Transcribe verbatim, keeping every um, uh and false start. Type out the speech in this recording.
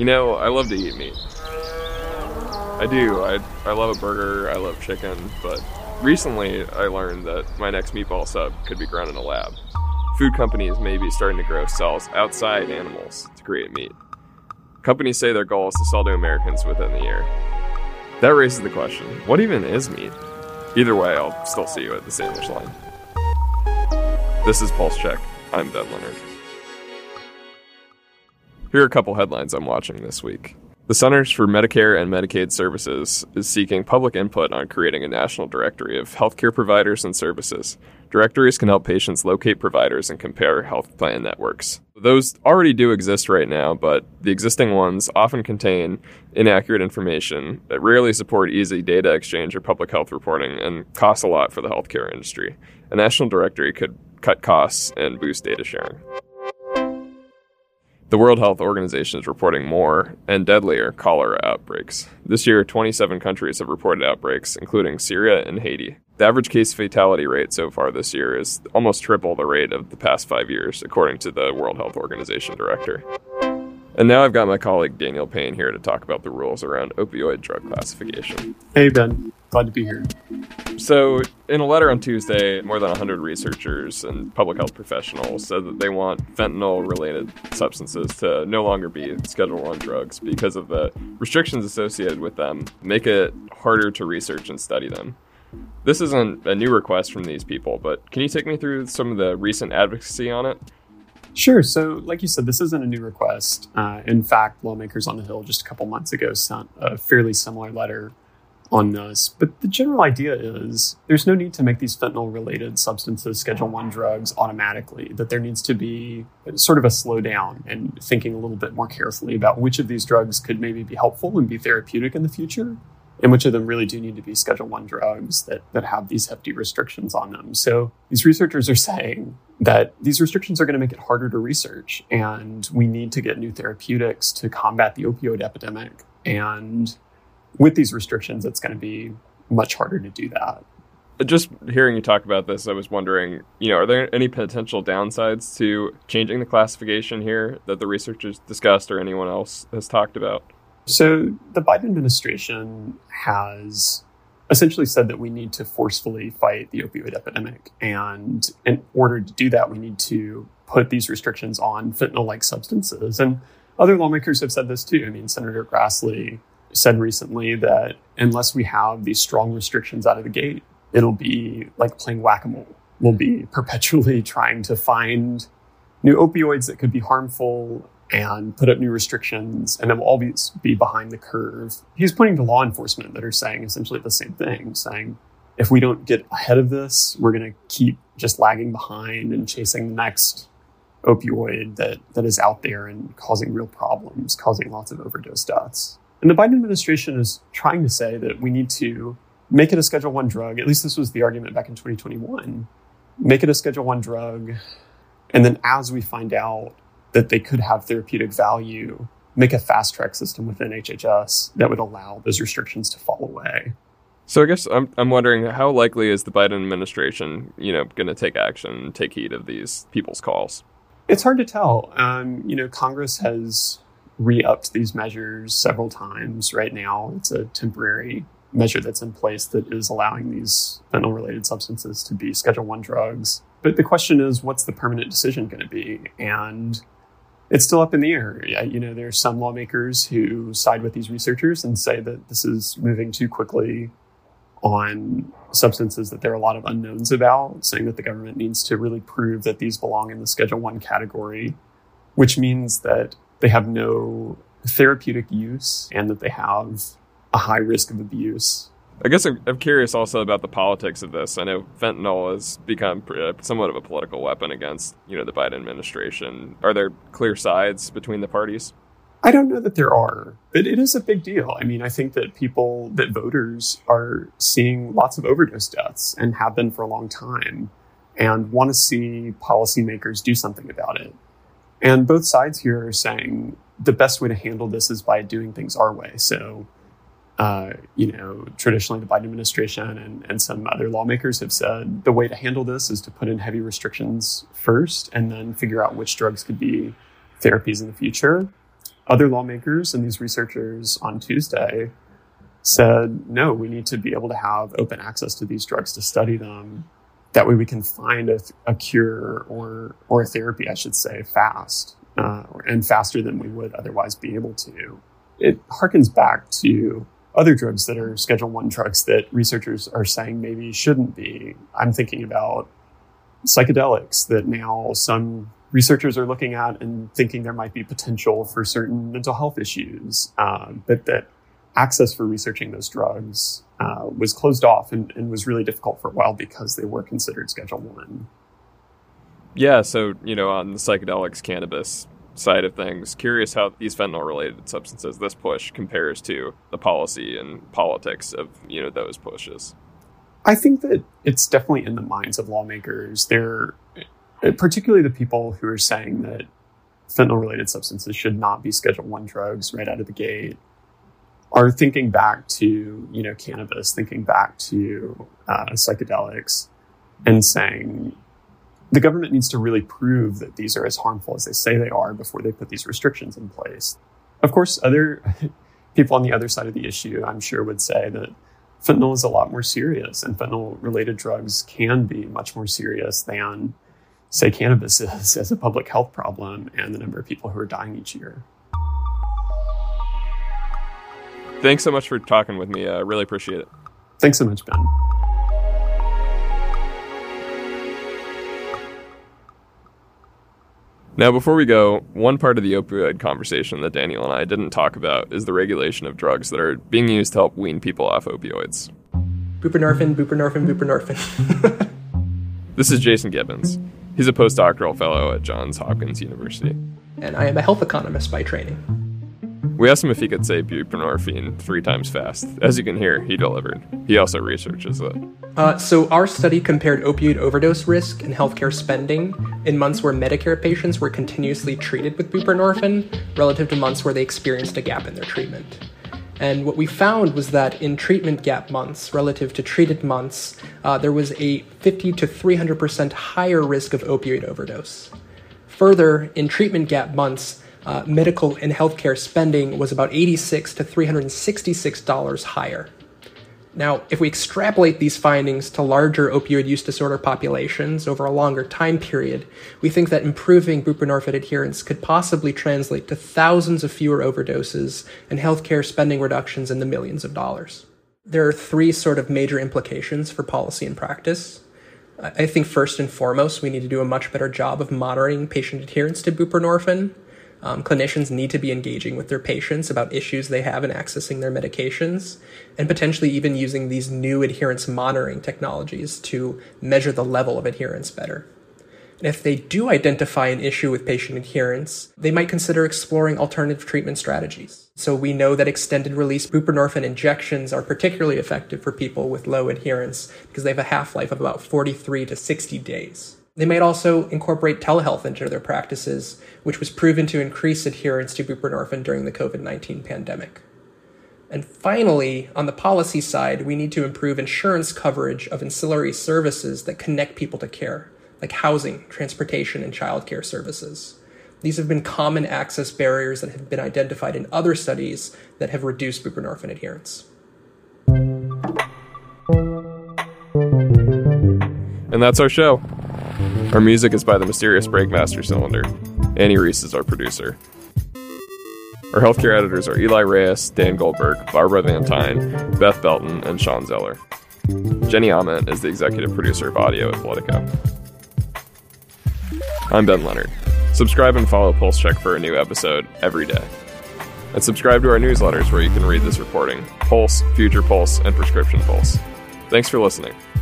You know, I love to eat meat. I do. I, I love a burger. I love chicken. But recently, I learned that my next meatball sub could be grown in a lab. Food companies may be starting to grow cells outside animals to create meat. Companies say their goal is to sell to Americans within the year. That raises the question, what even is meat? Either way, I'll still see you at the sandwich line. This is Pulse Check. I'm Ben Leonard. Here are a couple headlines I'm watching this week. The Centers for Medicare and Medicaid Services is seeking public input on creating a national directory of healthcare providers and services. Directories can help patients locate providers and compare health plan networks. Those already do exist right now, but the existing ones often contain inaccurate information that rarely support easy data exchange or public health reporting and cost a lot for the healthcare industry. A national directory could cut costs and boost data sharing. The World Health Organization is reporting more and deadlier cholera outbreaks. This year, twenty-seven countries have reported outbreaks, including Syria and Haiti. The average case fatality rate so far this year is almost triple the rate of the past five years, according to the World Health Organization director. And now I've got my colleague Daniel Payne here to talk about the rules around opioid drug classification. Hey, Ben. Glad to be here. So, in a letter on Tuesday, more than one hundred researchers and public health professionals said that they want fentanyl-related substances to no longer be Schedule One drugs because of the restrictions associated with them make it harder to research and study them. This isn't a new request from these people, but can you take me through some of the recent advocacy on it? Sure. So, like you said, this isn't a new request. Uh, in fact, lawmakers on the Hill just a couple months ago sent a fairly similar letter on this. But the general idea is there's no need to make these fentanyl-related substances Schedule One drugs automatically, that there needs to be sort of a slowdown and thinking a little bit more carefully about which of these drugs could maybe be helpful and be therapeutic in the future, and which of them really do need to be Schedule One drugs that, that have these hefty restrictions on them. So these researchers are saying that these restrictions are going to make it harder to research, and we need to get new therapeutics to combat the opioid epidemic. And with these restrictions, it's going to be much harder to do that. Just hearing you talk about this, I was wondering, you know, are there any potential downsides to changing the classification here that the researchers discussed or anyone else has talked about? So the Biden administration has essentially said that we need to forcefully fight the opioid epidemic. And in order to do that, we need to put these restrictions on fentanyl-like substances. And other lawmakers have said this too. I mean, Senator Grassley said recently that unless we have these strong restrictions out of the gate, it'll be like playing whack-a-mole. We'll be perpetually trying to find new opioids that could be harmful and put up new restrictions, and then we'll always be behind the curve. He's pointing to law enforcement that are saying essentially the same thing, saying, if we don't get ahead of this, we're going to keep just lagging behind and chasing the next opioid that, that is out there and causing real problems, causing lots of overdose deaths. And the Biden administration is trying to say that we need to make it a Schedule One drug, at least this was the argument back in twenty twenty-one, make it a Schedule One drug, and then as we find out that they could have therapeutic value, make a fast-track system within H H S that would allow those restrictions to fall away. So I guess I'm I'm wondering, how likely is the Biden administration, you know, going to take action, take heed of these people's calls? It's hard to tell. Um, you know, Congress has re-upped these measures several times right now. It's a temporary measure that's in place that is allowing these fentanyl-related substances to be Schedule One drugs. But the question is, what's the permanent decision going to be? And it's still up in the air. You know, there are some lawmakers who side with these researchers and say that this is moving too quickly on substances that there are a lot of unknowns about, saying that the government needs to really prove that these belong in the Schedule One category, which means that they have no therapeutic use and that they have a high risk of abuse. I guess I'm, I'm curious also about the politics of this. I know fentanyl has become somewhat of a political weapon against, you know, the Biden administration. Are there clear sides between the parties? I don't know that there are, but it is a big deal. I mean, I think that people, that voters are seeing lots of overdose deaths and have been for a long time and want to see policymakers do something about it. And both sides here are saying the best way to handle this is by doing things our way. So Uh, you know, traditionally the Biden administration and, and some other lawmakers have said the way to handle this is to put in heavy restrictions first and then figure out which drugs could be therapies in the future. Other lawmakers and these researchers on Tuesday said, no, we need to be able to have open access to these drugs to study them. That way we can find a, a cure or or a therapy, I should say, fast, uh, and faster than we would otherwise be able to. It harkens back to other drugs that are Schedule One drugs that researchers are saying maybe shouldn't be. I'm thinking about psychedelics that now some researchers are looking at and thinking there might be potential for certain mental health issues, uh, but that access for researching those drugs uh, was closed off and, and was really difficult for a while because they were considered Schedule One. Yeah, so, you know, on the psychedelics, cannabis side of things, curious how these fentanyl-related substances, this push, compares to the policy and politics of, you know, those pushes. I think that it's definitely in the minds of lawmakers. They're, particularly the people who are saying that fentanyl-related substances should not be Schedule One drugs right out of the gate, are thinking back to, you know, cannabis, thinking back to uh, psychedelics, and saying the government needs to really prove that these are as harmful as they say they are before they put these restrictions in place. Of course, other people on the other side of the issue, I'm sure, would say that fentanyl is a lot more serious, and fentanyl-related drugs can be much more serious than, say, cannabis is as a public health problem and the number of people who are dying each year. Thanks so much for talking with me. I uh, really appreciate it. Thanks so much, Ben. Now, before we go, one part of the opioid conversation that Daniel and I didn't talk about is the regulation of drugs that are being used to help wean people off opioids. Buprenorphine, buprenorphine, buprenorphine. This is Jason Gibbons. He's a postdoctoral fellow at Johns Hopkins University. And I am a health economist by training. We asked him if he could say buprenorphine three times fast. As you can hear, he delivered. He also researches it. Uh, so our study compared opioid overdose risk and healthcare spending in months where Medicare patients were continuously treated with buprenorphine relative to months where they experienced a gap in their treatment. And what we found was that in treatment gap months relative to treated months, uh, there was a fifty to three hundred percent higher risk of opioid overdose. Further, in treatment gap months, Uh, medical and healthcare spending was about eighty-six to three hundred sixty-six dollars higher. Now, if we extrapolate these findings to larger opioid use disorder populations over a longer time period, we think that improving buprenorphine adherence could possibly translate to thousands of fewer overdoses and healthcare spending reductions in the millions of dollars. There are three sort of major implications for policy and practice. I think first and foremost, we need to do a much better job of monitoring patient adherence to buprenorphine. Um, clinicians need to be engaging with their patients about issues they have in accessing their medications, and potentially even using these new adherence monitoring technologies to measure the level of adherence better. And if they do identify an issue with patient adherence, they might consider exploring alternative treatment strategies. So we know that extended-release buprenorphine injections are particularly effective for people with low adherence because they have a half-life of about forty-three to sixty days. They might also incorporate telehealth into their practices, which was proven to increase adherence to buprenorphine during the covid nineteen pandemic. And finally, on the policy side, we need to improve insurance coverage of ancillary services that connect people to care, like housing, transportation, and childcare services. These have been common access barriers that have been identified in other studies that have reduced buprenorphine adherence. And that's our show. Our music is by the mysterious Breakmaster Cylinder. Annie Reese is our producer. Our healthcare editors are Eli Reyes, Dan Goldberg, Barbara Vantyne, Beth Belton, and Sean Zeller. Jenny Ament is the executive producer of audio at Politico. I'm Ben Leonard. Subscribe and follow Pulse Check for a new episode every day. And subscribe to our newsletters where you can read this reporting: Pulse, Future Pulse, and Prescription Pulse. Thanks for listening.